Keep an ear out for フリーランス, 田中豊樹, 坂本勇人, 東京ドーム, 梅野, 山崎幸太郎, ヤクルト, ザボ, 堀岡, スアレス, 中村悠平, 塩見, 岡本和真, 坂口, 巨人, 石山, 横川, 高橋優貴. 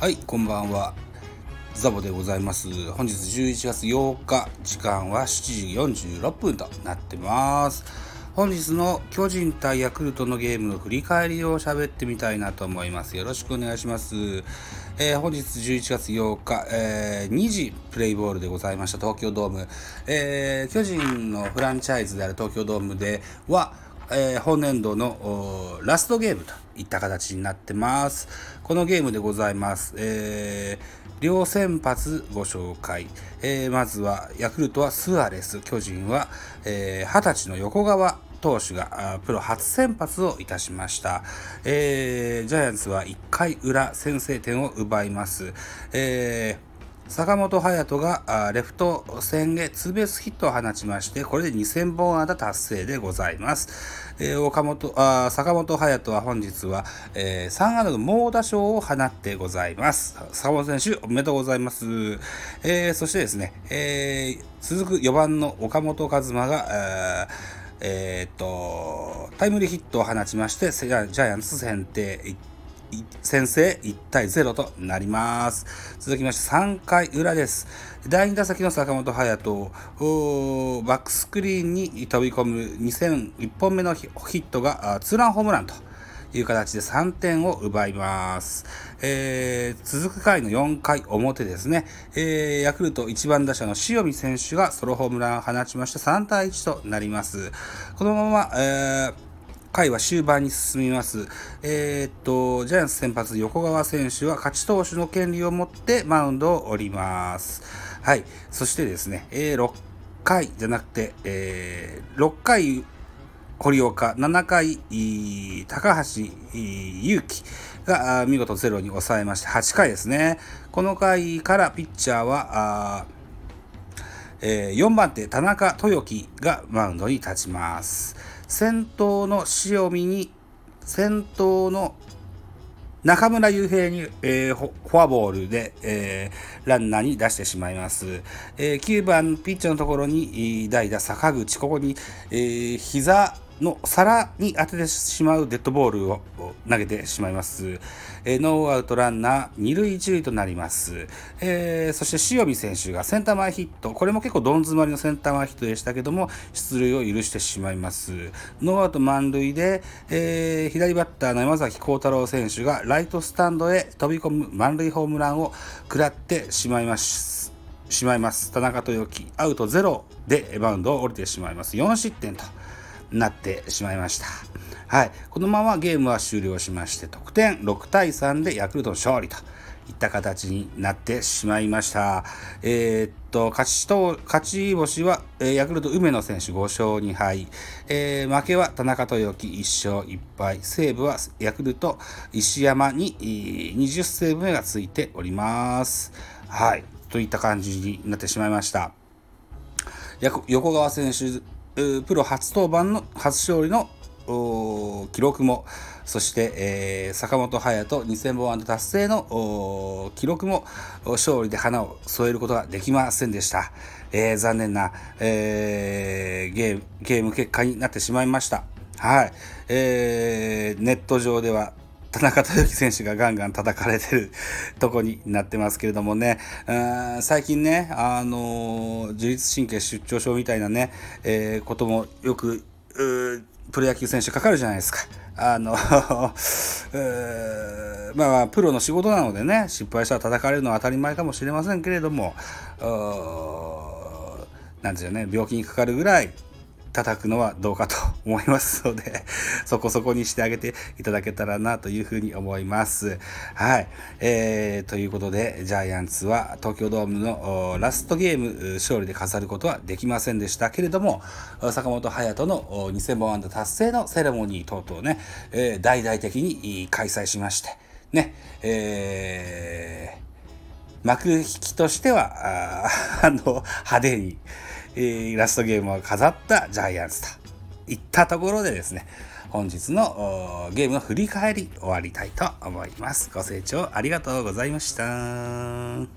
はい、こんばんは。ザボでございます。本日11月8日、時間は7時46分となってます。本日の巨人対ヤクルトのゲームの振り返りを喋ってみたいなと思います。よろしくお願いします。本日11月8日、2時プレイボールでございました。東京ドーム。巨人のフランチャイズである東京ドームでは、本年度のラストゲームといった形になってます。このゲームでございます。両先発ご紹介。まずはヤクルトはスアレス、巨人は、20歳の横川投手がプロ初先発をいたしました。ジャイアンツは1回裏先制点を奪います。坂本勇人がレフト線へツーベースヒットを放ちまして、これで2000本安打達成でございます。坂本勇人は本日は、3安打の猛打賞を放ってございます。坂本選手おめでとうございます。そしてですね、続く4番の岡本和真がタイムリーヒットを放ちまして、ジャイアンツ先制1対0となります。続きまして3回裏です。第2打席の坂本勇人、バックスクリーンに飛び込む2001本目のヒットがツーランホームランという形で3点を奪います。続く回の4回表ですね、ヤクルト1番打者の塩見選手がソロホームランを放ちまして3対1となります。このまま、回は終盤に進みます。ジャイアンツ先発横川選手は勝ち投手の権利を持ってマウンドを降ります。はい。そしてですね、6回じゃなくて、6回堀岡、7回高橋優貴が見事ゼロに抑えまして、8回ですね。この回からピッチャーは、4番手田中豊樹がマウンドに立ちます。先頭の中村悠平に、フォアボールで、ランナーに出してしまいます。9番ピッチャーのところに代打坂口、ここに、膝の皿に当ててしまうデッドボールを投げてしまいます。ノーアウトランナー2塁1塁となります。そして塩見選手がセンター前ヒット、これも結構どん詰まりのセンター前ヒットでしたけども、出塁を許してしまいます。ノーアウト満塁で、左バッターの山崎幸太郎選手がライトスタンドへ飛び込む満塁ホームランを食らってしまいます。田中豊樹アウトゼロでマウンドを降りてしまいます。4失点となってしまいました。はい、このままゲームは終了しまして、得点6対3でヤクルトの勝利といった形になってしまいました。勝ち星はヤクルト梅野選手5勝2敗、負けは田中豊樹1勝1敗、セーブはヤクルト石山に20セーブ目がついております。はい、といった感じになってしまいました。横川選手プロ初登板の初勝利の記録も、そして、坂本勇人2000本安打達成の記録も勝利で花を添えることができませんでした。残念な、ゲーム結果になってしまいました。はい、ネット上では田中豊樹選手がガンガン叩かれてるとこになってますけれどもね、最近ね、自律神経失調症みたいなね、こともよくプロ野球選手かかるじゃないですか。まあプロの仕事なのでね、失敗したら叩かれるのは当たり前かもしれませんけれども、なんですよね、病気にかかるぐらい叩くのはどうかと思いますので、そこそこにしてあげていただけたらなというふうに思います。はい。ということで、ジャイアンツは東京ドームのラストゲーム勝利で飾ることはできませんでしたけれども、坂本勇人の2000本安打達成のセレモニー等々ね、大々的に開催しまして、ね、幕引きとしては、派手に、ラストゲームを飾ったジャイアンツといったところでですね、本日のゲームの振り返り終わりたいと思います。ご清聴ありがとうございました。